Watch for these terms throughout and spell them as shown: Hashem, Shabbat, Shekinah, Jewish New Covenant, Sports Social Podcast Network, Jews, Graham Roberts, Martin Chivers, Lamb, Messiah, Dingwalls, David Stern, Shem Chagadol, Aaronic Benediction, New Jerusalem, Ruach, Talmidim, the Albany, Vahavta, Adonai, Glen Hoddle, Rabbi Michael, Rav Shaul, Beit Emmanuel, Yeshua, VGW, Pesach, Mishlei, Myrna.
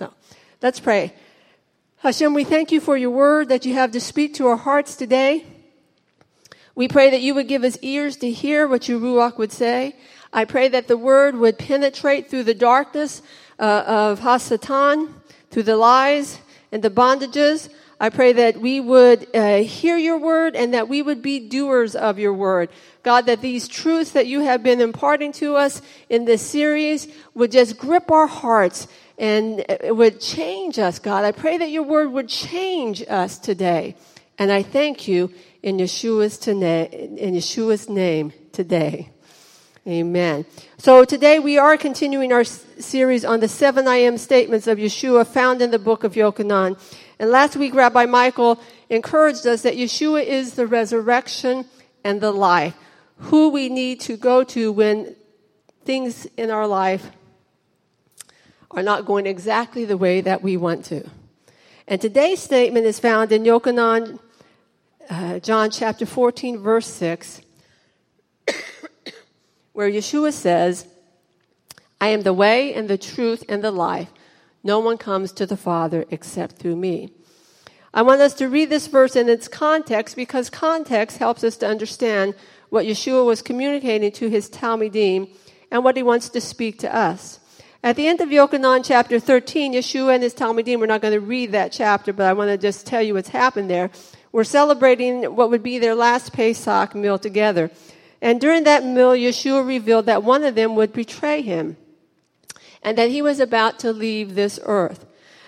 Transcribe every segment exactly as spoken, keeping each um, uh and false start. So let's pray. Hashem, we thank you for your word that you have to speak to our hearts today. We pray that you would give us ears to hear what your Ruach would say. I pray that the word would penetrate through the darkness uh, of Hasatan, through the lies and the bondages. I pray that we would uh, hear your word and that we would be doers of your word. God, that these truths that you have been imparting to us in this series would just grip our hearts and it would change us, God. I pray that your word would change us today. And I thank you in Yeshua's, tana- in Yeshua's name today. Amen. So today we are continuing our s- series on the seven I am statements of Yeshua found in the book of Yochanan. And last week, Rabbi Michael encouraged us that Yeshua is the resurrection and the life, who we need to go to when things in our life are not going exactly the way that we want to. And today's statement is found in Yochanan, uh, John chapter fourteen, verse six, where Yeshua says, I am the way and the truth and the life. No one comes to the Father except through me. I want us to read this verse in its context because context helps us to understand what Yeshua was communicating to his Talmidim and what he wants to speak to us. At the end of Yochanan chapter thirteen, Yeshua and his Talmidim, we're not going to read that chapter, but I want to just tell you what's happened there. We're celebrating what would be their last Pesach meal together. And during that meal, Yeshua revealed that one of them would betray him, and that he was about to leave this earth.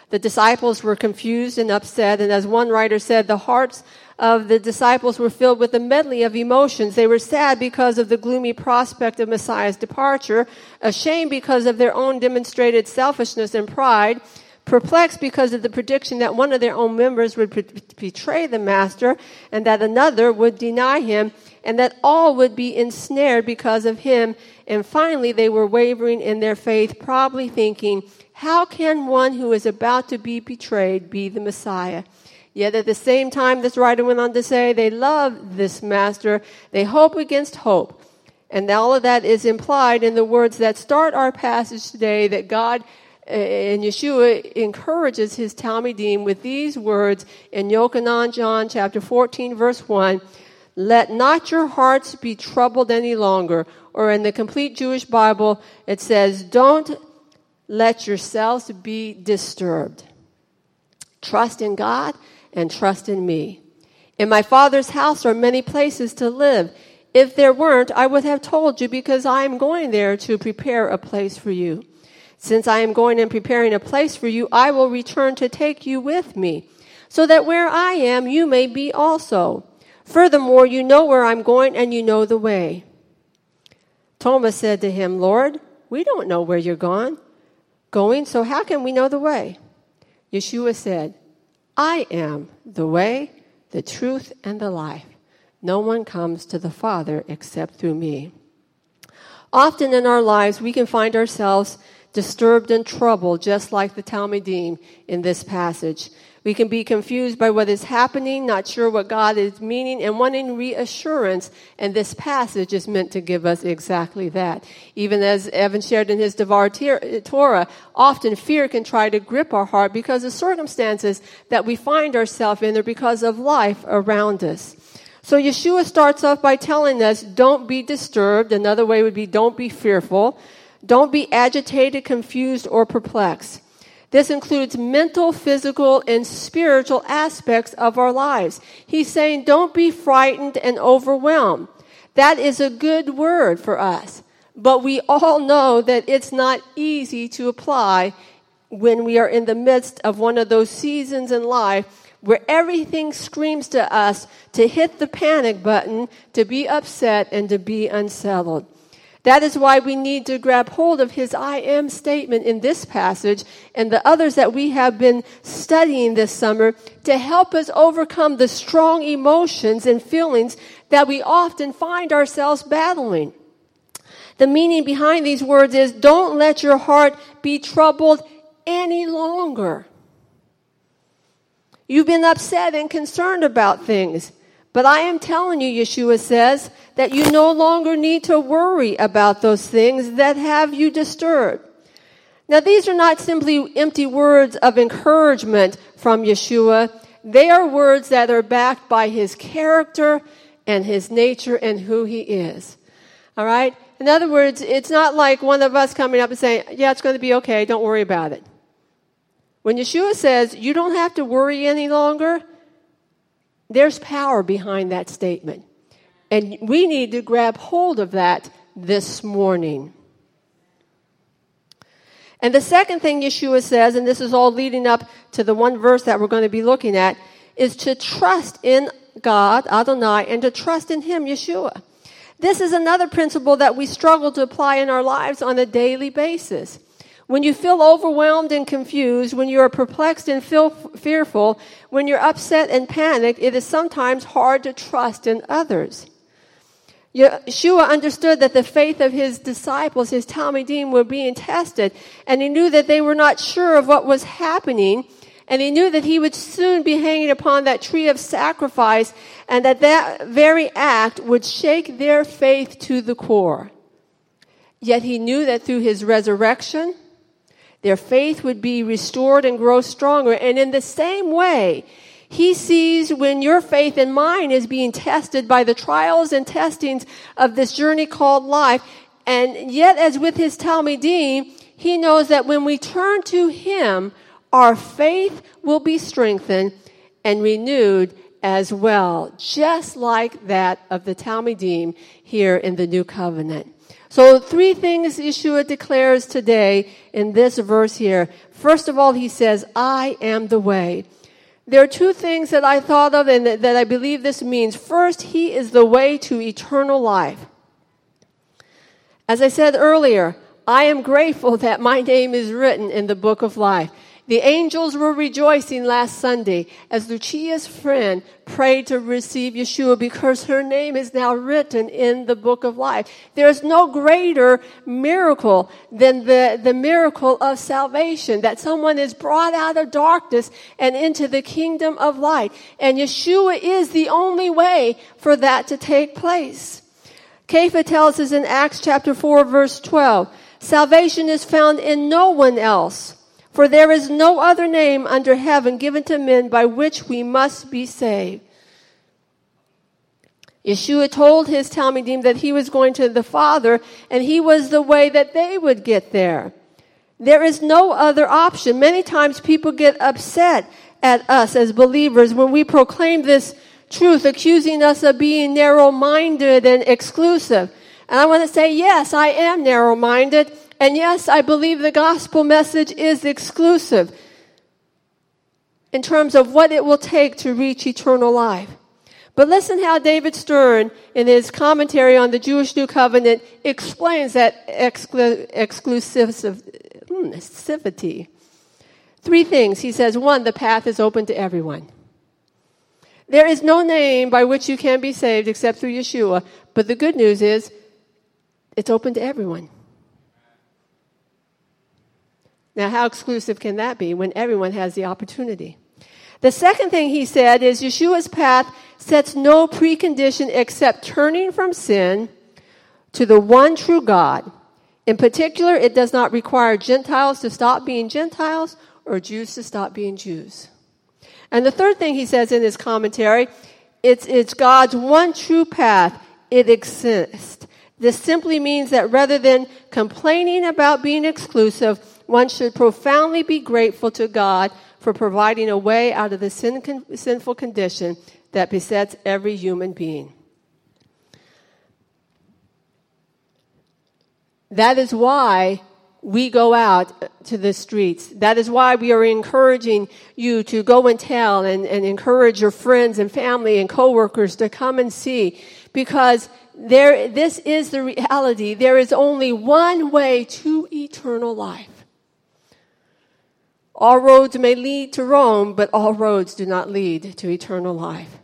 The disciples were confused and upset, and as one writer said, the hearts of the disciples were filled with a medley of emotions. They were sad because of the gloomy prospect of Messiah's departure, ashamed because of their own demonstrated selfishness and pride, perplexed because of the prediction that one of their own members would pre- betray the master, and that another would deny him, and that all would be ensnared because of him. And finally, they were wavering in their faith, probably thinking, how can one who is about to be betrayed be the Messiah? Yet at the same time, this writer went on to say, they love this master. They hope against hope. And all of that is implied in the words that start our passage today, that God and Yeshua encourages his Talmidim with these words in Yochanan, John chapter fourteen, verse one, let not your hearts be troubled any longer. Or in the complete Jewish Bible, it says, don't let yourselves be disturbed. Trust in God and trust in me. In my Father's house are many places to live. If there weren't, I would have told you because I am going there to prepare a place for you. Since I am going and preparing a place for you, I will return to take you with me, so that where I am, you may be also. Furthermore, you know where I'm going and you know the way. Thomas said to him, Lord, we don't know where you're gone, going, so how can we know the way? Yeshua said, I am the way, the truth, and the life. No one comes to the Father except through me. Often in our lives, we can find ourselves disturbed and troubled, just like the Talmidim in this passage. We can be confused by what is happening, not sure what God is meaning, and wanting reassurance. And this passage is meant to give us exactly that. Even as Evan shared in his Devar Torah, often fear can try to grip our heart because of circumstances that we find ourselves in or because of life around us. So Yeshua starts off by telling us, don't be disturbed. Another way would be, don't be fearful. Don't be agitated, confused, or perplexed. This includes mental, physical, and spiritual aspects of our lives. He's saying, don't be frightened and overwhelmed. That is a good word for us. But we all know that it's not easy to apply when we are in the midst of one of those seasons in life where everything screams to us to hit the panic button, to be upset, and to be unsettled. That is why we need to grab hold of his I am statement in this passage and the others that we have been studying this summer to help us overcome the strong emotions and feelings that we often find ourselves battling. The meaning behind these words is don't let your heart be troubled any longer. You've been upset and concerned about things. But I am telling you, Yeshua says, that you no longer need to worry about those things that have you disturbed. Now, these are not simply empty words of encouragement from Yeshua. They are words that are backed by his character and his nature and who he is. All right? In other words, it's not like one of us coming up and saying, yeah, it's going to be okay, don't worry about it. When Yeshua says, you don't have to worry any longer, there's power behind that statement. And we need to grab hold of that this morning. And the second thing Yeshua says, and this is all leading up to the one verse that we're going to be looking at, is to trust in God, Adonai, and to trust in him, Yeshua. This is another principle that we struggle to apply in our lives on a daily basis. When you feel overwhelmed and confused, when you are perplexed and feel fearful, when you're upset and panicked, it is sometimes hard to trust in others. Yeshua understood that the faith of his disciples, his Talmidim, were being tested, and he knew that they were not sure of what was happening, and he knew that he would soon be hanging upon that tree of sacrifice, and that that very act would shake their faith to the core. Yet he knew that through his resurrection, their faith would be restored and grow stronger, and in the same way, he sees when your faith and mine is being tested by the trials and testings of this journey called life. And yet, as with his Talmidim, he knows that when we turn to him, our faith will be strengthened and renewed as well, just like that of the Talmidim here in the New Covenant. So three things Yeshua declares today in this verse here. First of all, he says, I am the way. There are two things that I thought of and that I believe this means. First, he is the way to eternal life. As I said earlier, I am grateful that my name is written in the book of life. The angels were rejoicing last Sunday as Lucia's friend prayed to receive Yeshua because her name is now written in the book of life. There is no greater miracle than the, the miracle of salvation, that someone is brought out of darkness and into the kingdom of light. And Yeshua is the only way for that to take place. Kepha tells us in Acts chapter four, verse twelve, salvation is found in no one else. For there is no other name under heaven given to men by which we must be saved. Yeshua told his Talmidim that he was going to the Father, and he was the way that they would get there. There is no other option. Many times people get upset at us as believers when we proclaim this truth, accusing us of being narrow-minded and exclusive. And I want to say, yes, I am narrow-minded. And yes, I believe the gospel message is exclusive in terms of what it will take to reach eternal life. But listen how David Stern, in his commentary on the Jewish New Covenant, explains that exclu- exclusivity. Three things. He says, one, the path is open to everyone. There is no name by which you can be saved except through Yeshua. But the good news is, it's open to everyone. Now, how exclusive can that be when everyone has the opportunity? The second thing he said is Yeshua's path sets no precondition except turning from sin to the one true God. In particular, it does not require Gentiles to stop being Gentiles or Jews to stop being Jews. And the third thing he says in his commentary, it's, it's God's one true path. It exists. This simply means that rather than complaining about being exclusive, one should profoundly be grateful to God for providing a way out of the sin con- sinful condition that besets every human being. That is why we go out to the streets. That is why we are encouraging you to go and tell and, and encourage your friends and family and coworkers to come and see, because there, this is the reality. There is only one way to eternal life. All roads may lead to Rome, but all roads do not lead to eternal life.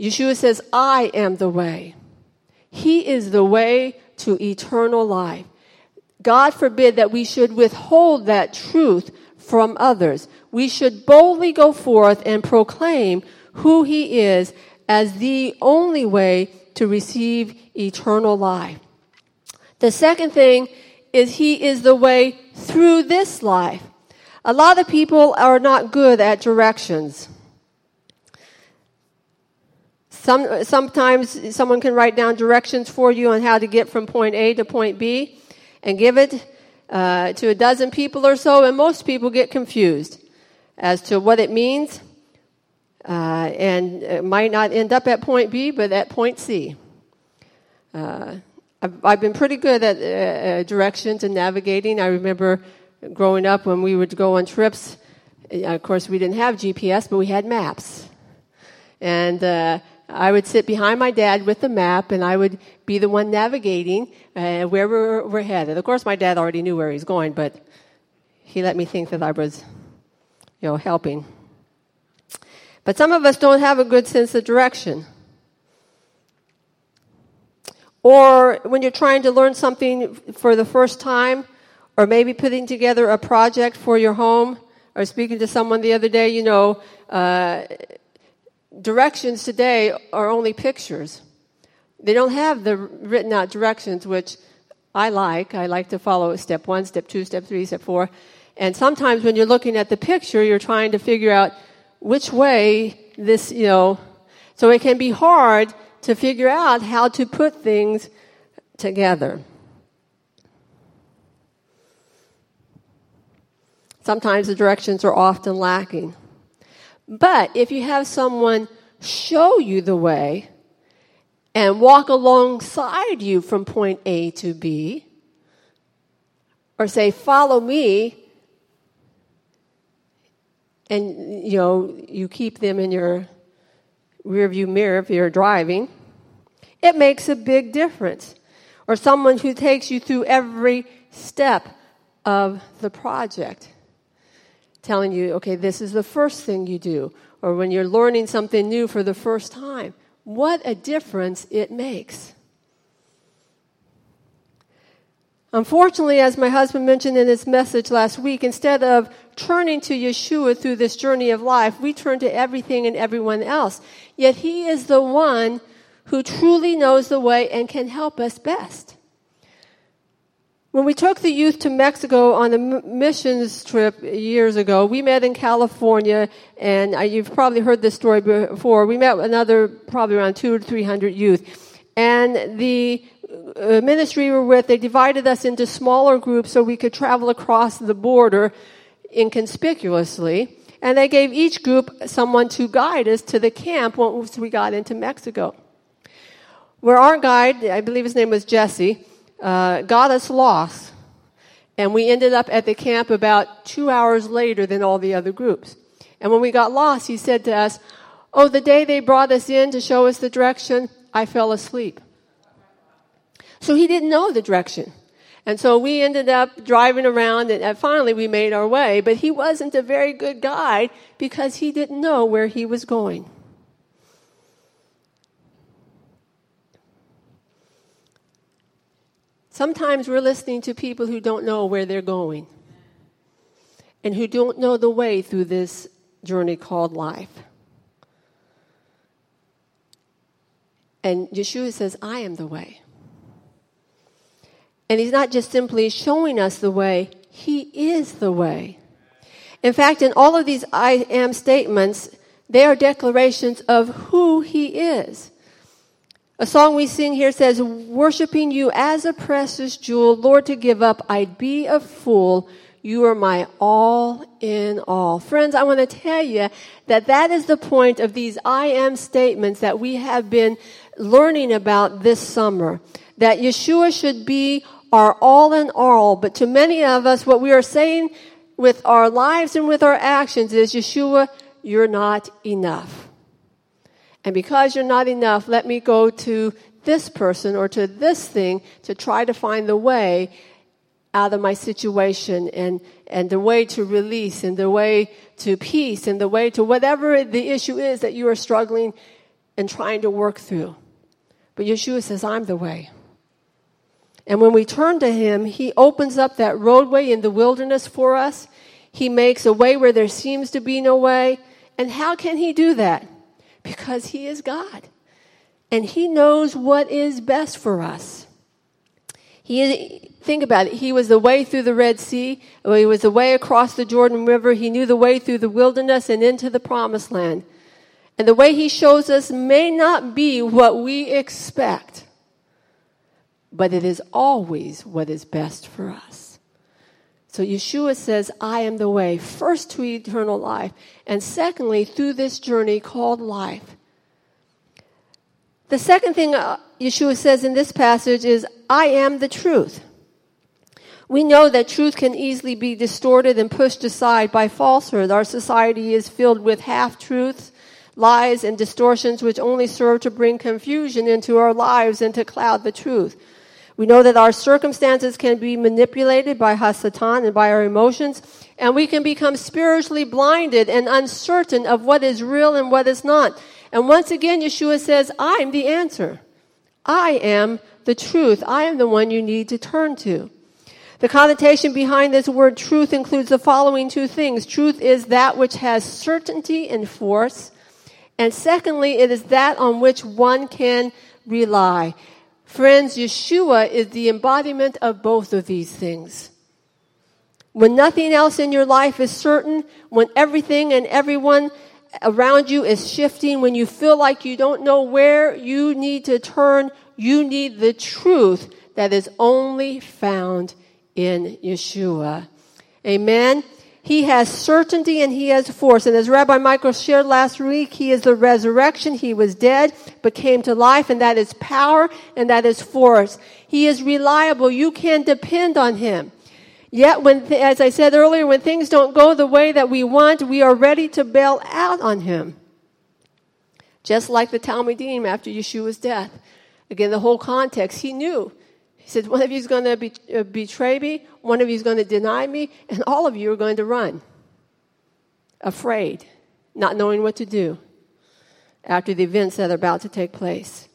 Yeshua says, I am the way. He is the way to eternal life. God forbid that we should withhold that truth from others. We should boldly go forth and proclaim who he is as the only way to receive eternal life. The second thing is he is the way through this life. A lot of people are not good at directions. Some, sometimes someone can write down directions for you on how to get from point A to point B and give it uh, to a dozen people or so, and most people get confused as to what it means, uh, and it might not end up at point B, but at point C. Uh, I've, I've been pretty good at uh, directions and navigating. I remember growing up when we would go on trips, of course we didn't have G P S, but we had maps. And uh I would sit behind my dad with the map, and I would be the one navigating uh, where we were, we're headed. Of course, my dad already knew where he was going, but he let me think that I was, you know, helping. But some of us don't have a good sense of direction. Or when you're trying to learn something for the first time, or maybe putting together a project for your home, or speaking to someone the other day, you know, uh directions today are only pictures. They don't have the written out directions, which I like. I like to follow step one, step two, step three, step four. And sometimes when you're looking at the picture, you're trying to figure out which way this, you know. So it can be hard to figure out how to put things together. Sometimes the directions are often lacking. But if you have someone show you the way and walk alongside you from point A to B, or say, follow me, and, you know, you keep them in your rearview mirror if you're driving, it makes a big difference. Or someone who takes you through every step of the project, telling you, okay, this is the first thing you do, or when you're learning something new for the first time. What a difference it makes. Unfortunately, as my husband mentioned in his message last week, instead of turning to Yeshua through this journey of life, we turn to everything and everyone else. Yet he is the one who truly knows the way and can help us best. When we took the youth to Mexico on a missions trip years ago, we met in California, and you've probably heard this story before. We met another, probably around two or three hundred youth. And the ministry we were with, they divided us into smaller groups so we could travel across the border inconspicuously. And they gave each group someone to guide us to the camp once we got into Mexico, where our guide, I believe his name was Jesse, Uh, got us lost, and we ended up at the camp about two hours later than all the other groups. And when we got lost, he said to us, oh, the day they brought us in to show us the direction, I fell asleep. So he didn't know the direction. And so we ended up driving around, and finally we made our way, but he wasn't a very good guide because he didn't know where he was going. Sometimes we're listening to people who don't know where they're going and who don't know the way through this journey called life. And Yeshua says, I am the way. And he's not just simply showing us the way, he is the way. In fact, in all of these I am statements, they are declarations of who he is. A song we sing here says, worshiping you as a precious jewel, Lord, to give up, I'd be a fool. You are my all in all. Friends, I want to tell you that that is the point of these I am statements that we have been learning about this summer. That Yeshua should be our all in all. But to many of us, what we are saying with our lives and with our actions is, Yeshua, you're not enough. And because you're not enough, let me go to this person or to this thing to try to find the way out of my situation, and, and the way to release, and the way to peace, and the way to whatever the issue is that you are struggling and trying to work through. But Yeshua says, I'm the way. And when we turn to him, he opens up that roadway in the wilderness for us. He makes a way where there seems to be no way. And how can he do that? Because he is God, and he knows what is best for us. He think about it. He was the way through the Red Sea. He was the way across the Jordan River. He knew the way through the wilderness and into the Promised Land. And the way he shows us may not be what we expect, but it is always what is best for us. So Yeshua says, I am the way, first to eternal life, and secondly, through this journey called life. The second thing Yeshua says in this passage is, I am the truth. We know that truth can easily be distorted and pushed aside by falsehood. Our society is filled with half-truths, lies, and distortions which only serve to bring confusion into our lives and to cloud the truth. We know that our circumstances can be manipulated by Hasatan and by our emotions, and we can become spiritually blinded and uncertain of what is real and what is not. And once again, Yeshua says, I'm the answer. I am the truth. I am the one you need to turn to. The connotation behind this word truth includes the following two things. Truth is that which has certainty and force. And secondly, it is that on which one can rely. Friends, Yeshua is the embodiment of both of these things. When nothing else in your life is certain, when everything and everyone around you is shifting, when you feel like you don't know where you need to turn, you need the truth that is only found in Yeshua. Amen. He has certainty and he has force. And as Rabbi Michael shared last week, he is the resurrection. He was dead, but came to life, and that is power and that is force. He is reliable. You can depend on him. Yet, when, as I said earlier, when things don't go the way that we want, we are ready to bail out on him. Just like the Talmidim after Yeshua's death. Again, the whole context, he knew. He said, one of you is going to be, uh, betray me, one of you is going to deny me, and all of you are going to run. Afraid, not knowing what to do after the events that are about to take place.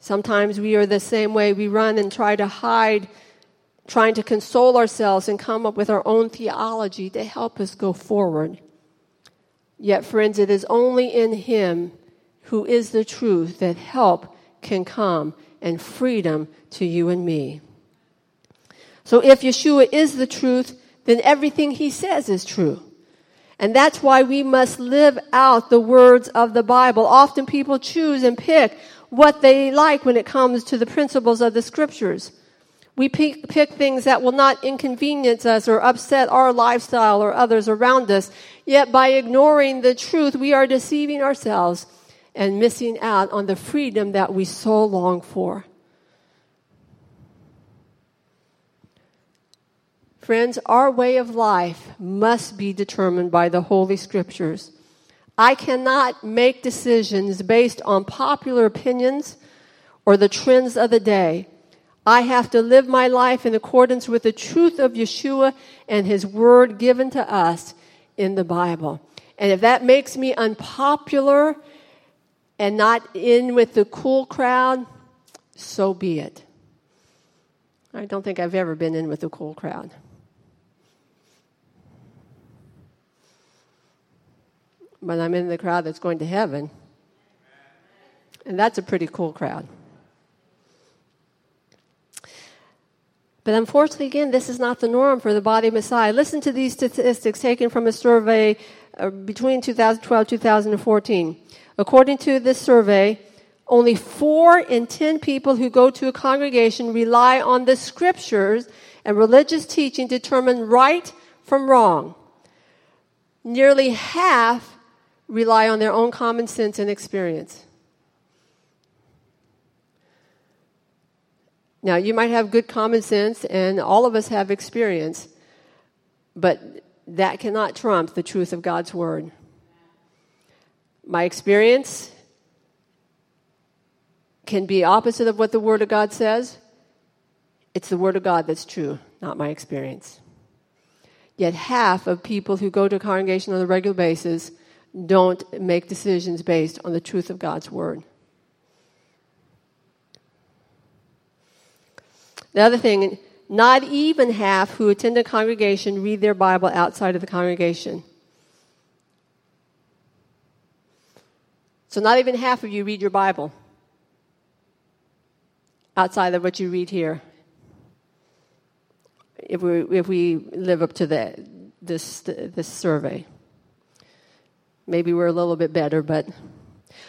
Sometimes we are the same way. We run and try to hide, trying to console ourselves and come up with our own theology to help us go forward. Yet, friends, it is only in him who is the truth that help can come and freedom to you and me. So if Yeshua is the truth, then everything he says is true. And that's why we must live out the words of the Bible. Often people choose and pick what they like when it comes to the principles of the scriptures. We pick, pick things that will not inconvenience us or upset our lifestyle or others around us. Yet by ignoring the truth, we are deceiving ourselves and missing out on the freedom that we so long for. Friends, our way of life must be determined by the Holy Scriptures. I cannot make decisions based on popular opinions or the trends of the day. I have to live my life in accordance with the truth of Yeshua and his word given to us in the Bible. And if that makes me unpopular and not in with the cool crowd, so be it. I don't think I've ever been in with the cool crowd. But I'm in the crowd that's going to heaven. And that's a pretty cool crowd. But unfortunately, again, this is not the norm for the body of Messiah. Listen to these statistics taken from a survey between two thousand twelve and two thousand fourteen. According to this survey, only four in ten people who go to a congregation rely on the scriptures and religious teaching to determine right from wrong. Nearly half rely on their own common sense and experience. Now, you might have good common sense, and all of us have experience, but that cannot trump the truth of God's word. My experience can be opposite of what the word of God says. It's the word of God that's true, not my experience. Yet half of people who go to a congregation on a regular basis don't make decisions based on the truth of God's word. The other thing, not even half who attend a congregation read their Bible outside of the congregation. So not even half of you read your Bible. outside of what you read here, if we if we live up to the, this this survey. Maybe we're a little bit better, but...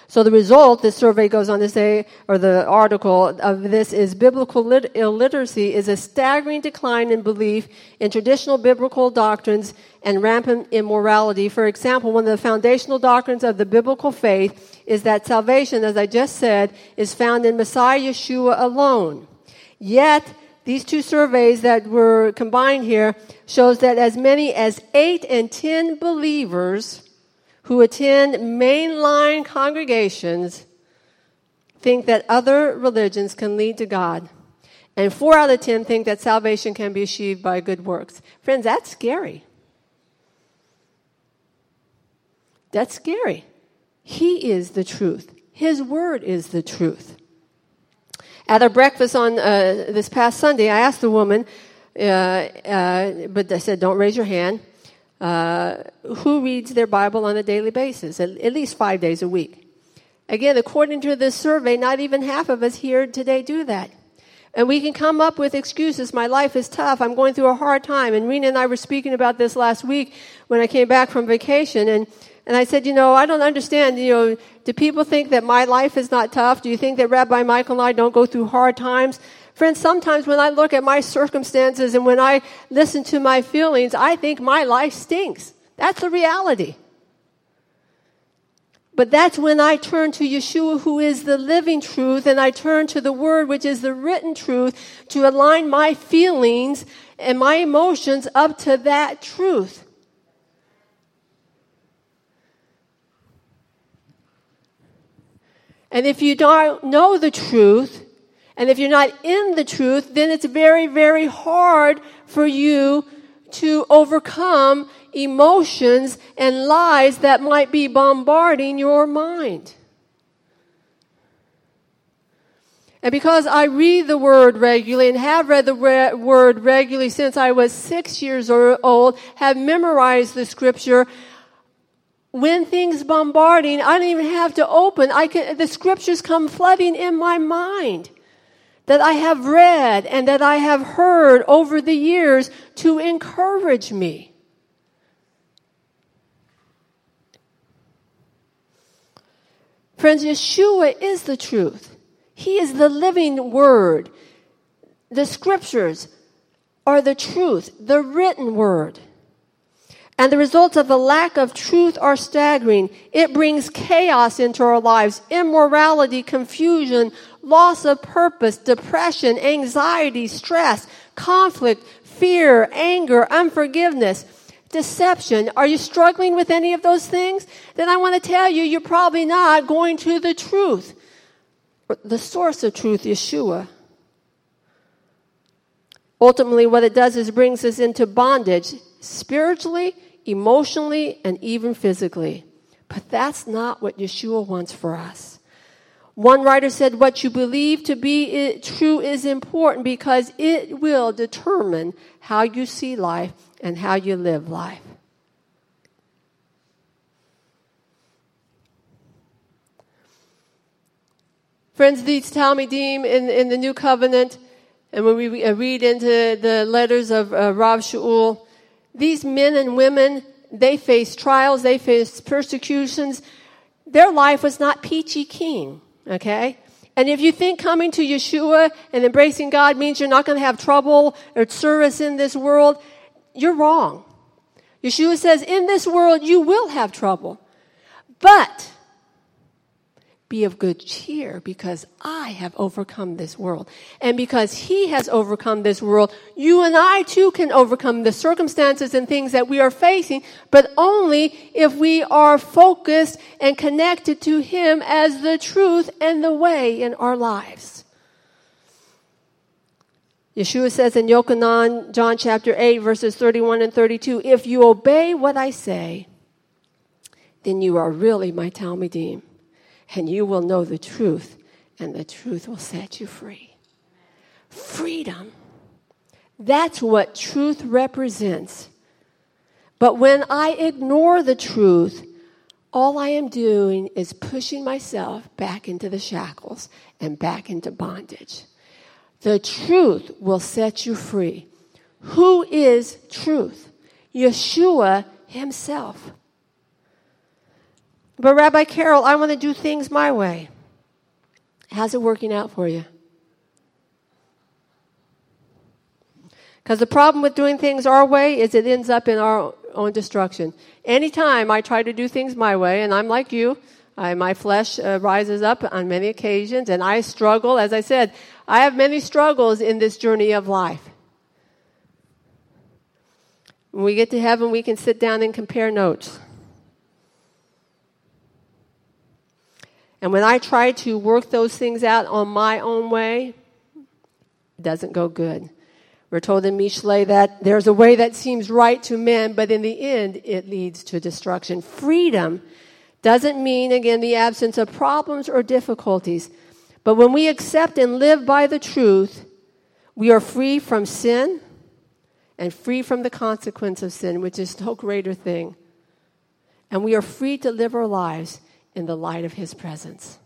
So the result, this survey goes on to say, or the article of this is biblical lit- illiteracy is a staggering decline in belief in traditional biblical doctrines and rampant immorality. For example, one of the foundational doctrines of the biblical faith is that salvation, as I just said, is found in Messiah Yeshua alone. Yet, these two surveys that were combined here shows that as many as eight and ten believers who attend mainline congregations think that other religions can lead to God. And four out of ten think that salvation can be achieved by good works. Friends, that's scary. That's scary. He is the truth. His word is the truth. At our breakfast on uh, this past Sunday, I asked the woman, uh, uh, but I said, don't raise your hand. Uh, who reads their Bible on a daily basis, at, at least five days a week? Again, according to this survey, not even half of us here today do that. And we can come up with excuses. My life is tough. I'm going through a hard time. And Rena and I were speaking about this last week when I came back from vacation. And, and I said, you know, I don't understand. You know, do people think that my life is not tough? Do you think that Rabbi Michael and I don't go through hard times? Friends, sometimes when I look at my circumstances and when I listen to my feelings, I think my life stinks. That's the reality. But that's when I turn to Yeshua, who is the living truth, and I turn to the Word, which is the written truth, to align my feelings and my emotions up to that truth. And if you don't know the truth, and if you're not in the truth, then it's very, very hard for you to overcome emotions and lies that might be bombarding your mind. And because I read the Word regularly and have read the re- Word regularly since I was six years old, have memorized the Scripture, when things bombarding, I don't even have to open. I can, the Scriptures come flooding in my mind that I have read and that I have heard over the years to encourage me. Friends, Yeshua is the truth. He is the living Word. The Scriptures are the truth, the written Word. And the results of the lack of truth are staggering. It brings chaos into our lives, immorality, confusion, loss of purpose, depression, anxiety, stress, conflict, fear, anger, unforgiveness, deception. Are you struggling with any of those things? Then I want to tell you, you're probably not going to the truth, the source of truth, Yeshua. Ultimately, what it does is brings us into bondage, spiritually, emotionally, and even physically. But that's not what Yeshua wants for us. One writer said, what you believe to be true is important because it will determine how you see life and how you live life. Friends, these Talmidim in, in the New Covenant, and when we read into the letters of uh, Rav Shaul, these men and women, they faced trials, they faced persecutions. Their life was not peachy keen. Okay? And if you think coming to Yeshua and embracing God means you're not going to have trouble or service in this world, you're wrong. Yeshua says, in this world, you will have trouble. But be of good cheer because I have overcome this world. And because He has overcome this world, you and I too can overcome the circumstances and things that we are facing, but only if we are focused and connected to Him as the truth and the way in our lives. Yeshua says in Yochanan, John chapter eight, verses thirty-one and thirty-two, if you obey what I say, then you are really my Talmidim. And you will know the truth, and the truth will set you free. Freedom. That's what truth represents. But when I ignore the truth, all I am doing is pushing myself back into the shackles and back into bondage. The truth will set you free. Who is truth? Yeshua himself. But Rabbi Carol, I want to do things my way. How's it working out for you? Because the problem with doing things our way is it ends up in our own destruction. Anytime I try to do things my way, and I'm like you, I, my flesh uh, rises up on many occasions, and I struggle. As I said, I have many struggles in this journey of life. When we get to heaven, we can sit down and compare notes. And when I try to work those things out on my own way, it doesn't go good. We're told in Mishlei that there's a way that seems right to men, but in the end, it leads to destruction. Freedom doesn't mean, again, the absence of problems or difficulties. But when we accept and live by the truth, we are free from sin and free from the consequence of sin, which is no greater thing. And we are free to live our lives in the light of his presence.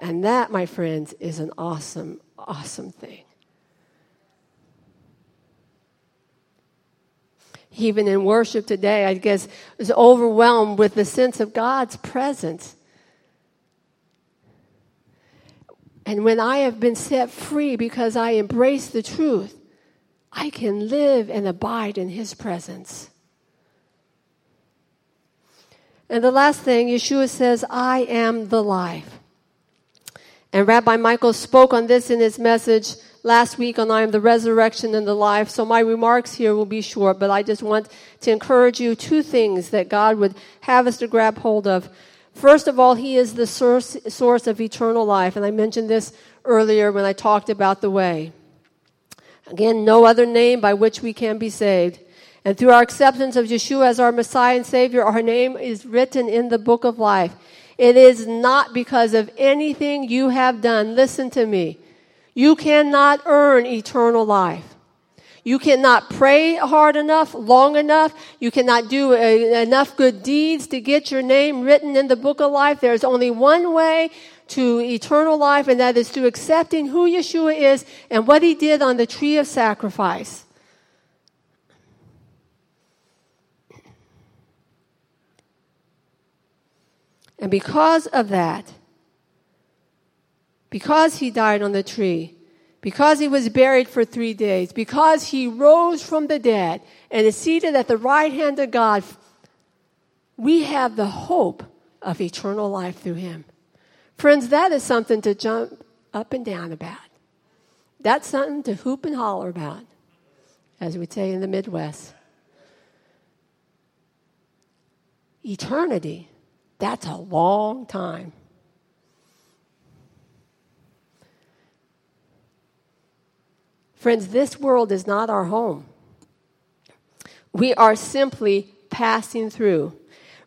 And that, my friends, is an awesome, awesome thing. Even in worship today, I guess, is overwhelmed with the sense of God's presence. And when I have been set free because I embrace the truth, I can live and abide in his presence. And the last thing, Yeshua says, I am the life. And Rabbi Michael spoke on this in his message last week on I am the resurrection and the life. So my remarks here will be short, but I just want to encourage you two things that God would have us to grab hold of. First of all, he is the source, source of eternal life. And I mentioned this earlier when I talked about the way. Again, no other name by which we can be saved. And through our acceptance of Yeshua as our Messiah and Savior, our name is written in the book of life. It is not because of anything you have done. Listen to me. You cannot earn eternal life. You cannot pray hard enough, long enough. You cannot do a, enough good deeds to get your name written in the book of life. There is only one way to eternal life, and that is through accepting who Yeshua is and what he did on the tree of sacrifice. And because of that, because he died on the tree, because he was buried for three days, because he rose from the dead and is seated at the right hand of God, we have the hope of eternal life through him. Friends, that is something to jump up and down about. That's something to hoop and holler about, as we say in the Midwest. Eternity, that's a long time. Friends, this world is not our home. We are simply passing through.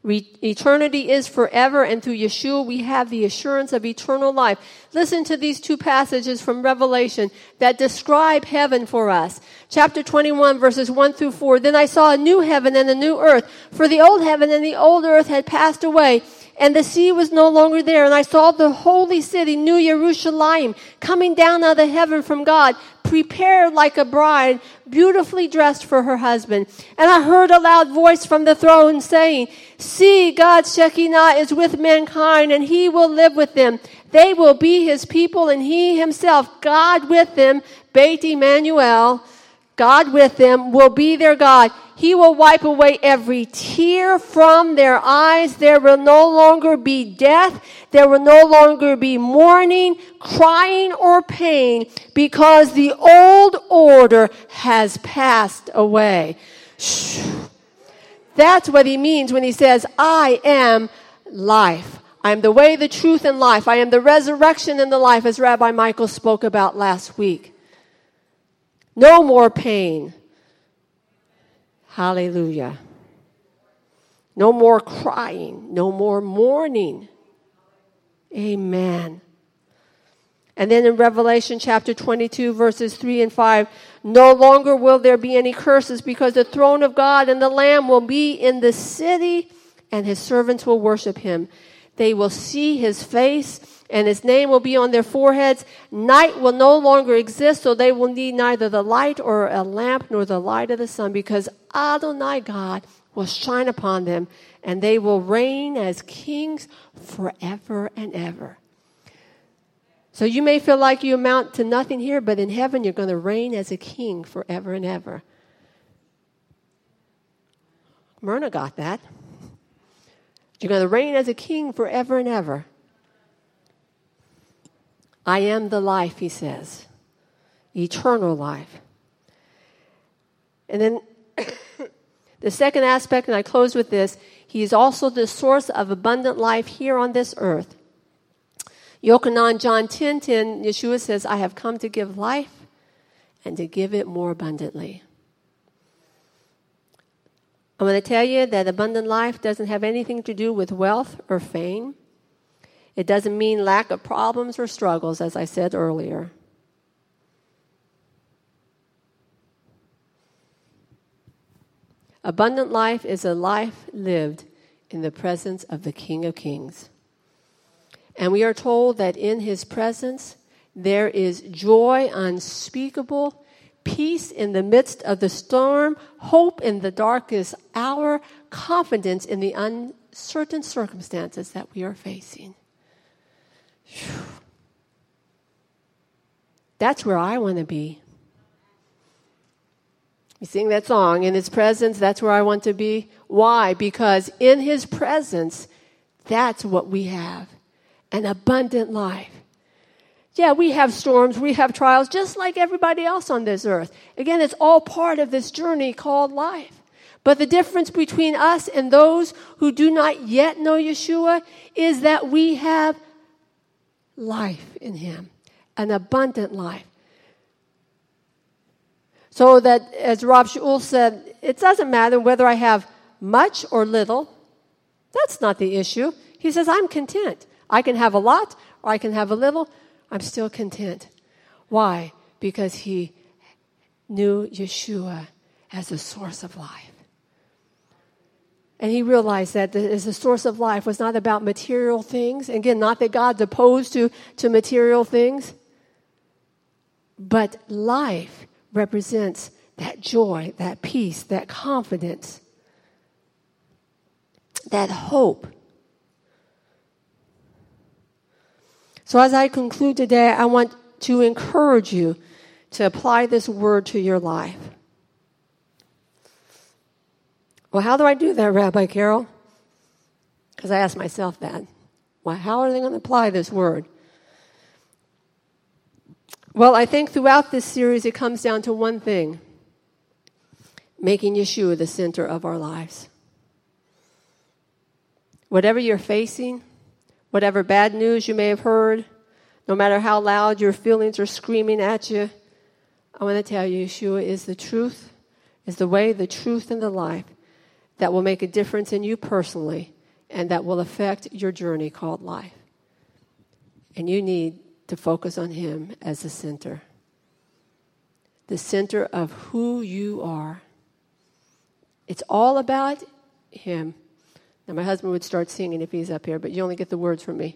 Re- eternity is forever, and through Yeshua we have the assurance of eternal life. Listen to these two passages from Revelation that describe heaven for us. Chapter twenty-one, verses one through four, Then I saw a new heaven and a new earth, for the old heaven and the old earth had passed away, and the sea was no longer there. And I saw the holy city, New Jerusalem, coming down out of heaven from God, prepared like a bride, beautifully dressed for her husband. And I heard a loud voice from the throne saying, See, God's Shekinah is with mankind, and he will live with them. They will be his people, and he himself, God with them, Beit Emmanuel, God with them, will be their God. He will wipe away every tear from their eyes. There will no longer be death. There will no longer be mourning, crying, or pain, because the old order has passed away. Shh. That's what he means when he says, I am life. I am the way, the truth, and life. I am the resurrection and the life, as Rabbi Michael spoke about last week. No more pain. Hallelujah. No more crying. No more mourning. Amen. And then in Revelation chapter twenty-two, verses three and five, No longer will there be any curses, because the throne of God and the Lamb will be in the city, and his servants will worship him. They will see his face, and his name will be on their foreheads. Night will no longer exist, so they will need neither the light or a lamp nor the light of the sun, because Adonai God will shine upon them, and they will reign as kings forever and ever. So you may feel like you amount to nothing here, but in heaven you're going to reign as a king forever and ever. Myrna got that. You're going to reign as a king forever and ever. I am the life, he says. Eternal life. And then the second aspect, and I close with this, he is also the source of abundant life here on this earth. Yochanan, John ten ten, Yeshua says, I have come to give life and to give it more abundantly. I'm going to tell you that abundant life doesn't have anything to do with wealth or fame. It doesn't mean lack of problems or struggles, as I said earlier. Abundant life is a life lived in the presence of the King of Kings. And we are told that in his presence there is joy unspeakable, peace in the midst of the storm, hope in the darkest hour, confidence in the uncertain circumstances that we are facing. Whew. That's where I want to be. You sing that song, in his presence, that's where I want to be. Why? Because in his presence, that's what we have, an abundant life. Yeah, we have storms, we have trials, just like everybody else on this earth. Again, it's all part of this journey called life. But the difference between us and those who do not yet know Yeshua is that we have life in him, an abundant life. So that, as Rav Shaul said, it doesn't matter whether I have much or little. That's not the issue. He says, I'm content. I can have a lot or I can have a little. I'm still content. Why? Because he knew Yeshua as the source of life. And he realized that the, as the source of life was not about material things. Again, not that God's opposed to, to material things. But life represents that joy, that peace, that confidence, that hope. So as I conclude today, I want to encourage you to apply this word to your life. Well, how do I do that, Rabbi Carol? Because I ask myself that. Well, how are they going to apply this word? Well, I think throughout this series, it comes down to one thing: making Yeshua the center of our lives. Whatever you're facing, whatever bad news you may have heard, no matter how loud your feelings are screaming at you, I want to tell you, Yeshua is the truth, is the way, the truth, and the life that will make a difference in you personally and that will affect your journey called life. And you need to focus on him as the center, the center of who you are. It's all about him. And my husband would start singing if he's up here, but you only get the words from me.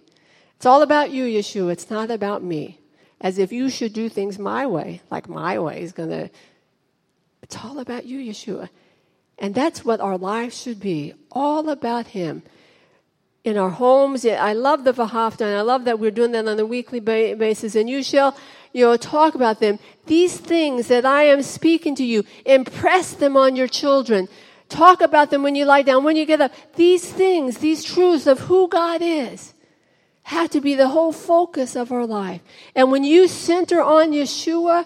It's all about you, Yeshua. It's not about me. As if you should do things my way, like my way is going to. It's all about you, Yeshua. And that's what our lives should be, all about him. In our homes, I love the Vahavta, and I love that we're doing that on a weekly basis. And you shall, you know, talk about them. These things that I am speaking to you, impress them on your children. Talk about them when you lie down, when you get up. These things, these truths of who God is, have to be the whole focus of our life. And when you center on Yeshua,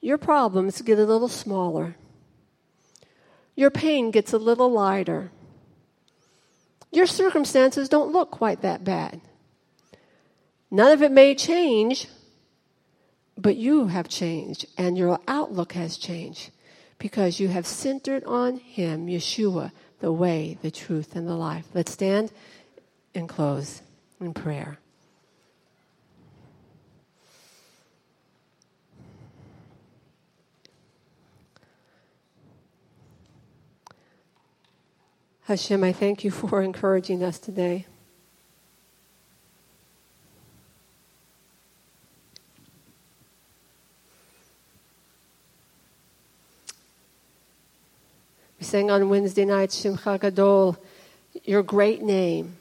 your problems get a little smaller. Your pain gets a little lighter. Your circumstances don't look quite that bad. None of it may change, but you have changed, and your outlook has changed. Because you have centered on him, Yeshua, the way, the truth, and the life. Let's stand and close in prayer. Hashem, I thank you for encouraging us today. We sang on Wednesday night, Shem Chagadol, your great name,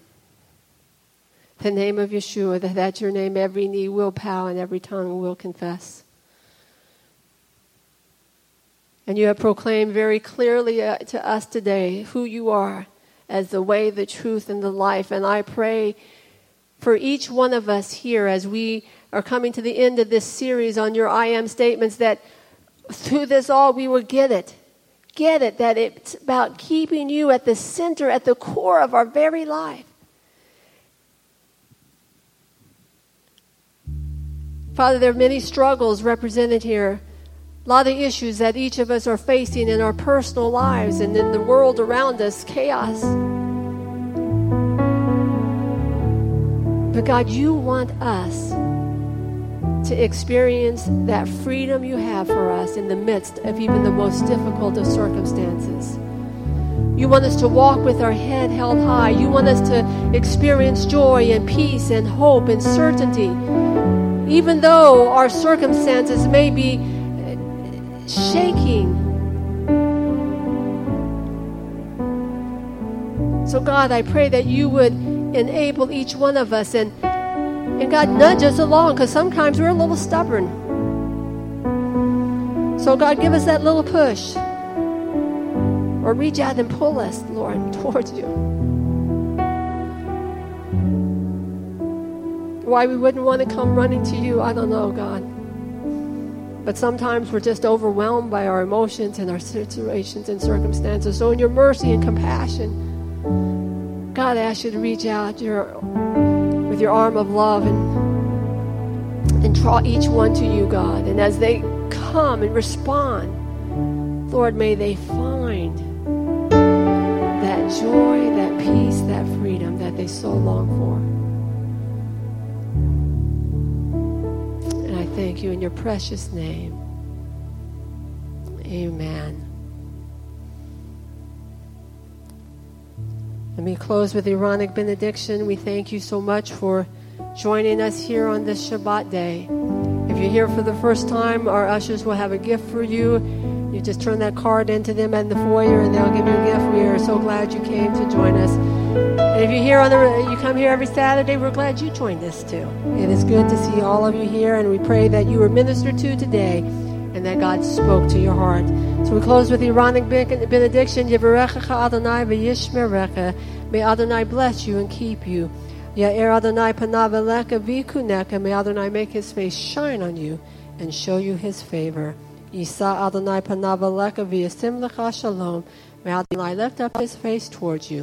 the name of Yeshua, that at your name every knee will bow and every tongue will confess. And you have proclaimed very clearly to us today who you are as the way, the truth, and the life. And I pray for each one of us here as we are coming to the end of this series on your I Am statements, that through this all we will get it. Get it, that it's about keeping you at the center, at the core of our very life. Father, there are many struggles represented here. A lot of issues that each of us are facing in our personal lives and in the world around us, chaos. But God, you want us to experience that freedom you have for us in the midst of even the most difficult of circumstances. You want us to walk with our head held high. You want us to experience joy and peace and hope and certainty. Even though our circumstances may be shaking. So God, I pray that you would enable each one of us and, and God, nudge us along, because sometimes we're a little stubborn. So God, give us that little push or reach out and pull us, Lord, towards you. Why we wouldn't want to come running to you, I don't know, God. But sometimes we're just overwhelmed by our emotions and our situations and circumstances. So in your mercy and compassion, God, I ask you to reach out your, with your arm of love and, and draw each one to you, God. And as they come and respond, Lord, may they find that joy, that peace, that freedom that they so long for. Thank you in your precious name. Amen. Let me close with the Aaronic Benediction. We thank you so much for joining us here on this Shabbat day. If you're here for the first time, our ushers will have a gift for you. You just turn that card into them in the foyer and they'll give you a gift. We are so glad you came to join us. And if you're here on the, you come here every Saturday, we're glad you joined us too. It is good to see all of you here, and we pray that you were ministered to today and that God spoke to your heart. So we close with the Aaronic Benediction. Yevarechecha Adonai v'yishmerecha. May Adonai bless you and keep you. Ya'er Adonai panav elecha v'yikuneka. May Adonai make his face shine on you and show you his favor. Yisa Adonai panav elecha v'yasim lecha shalom. May Adonai lift up his face towards you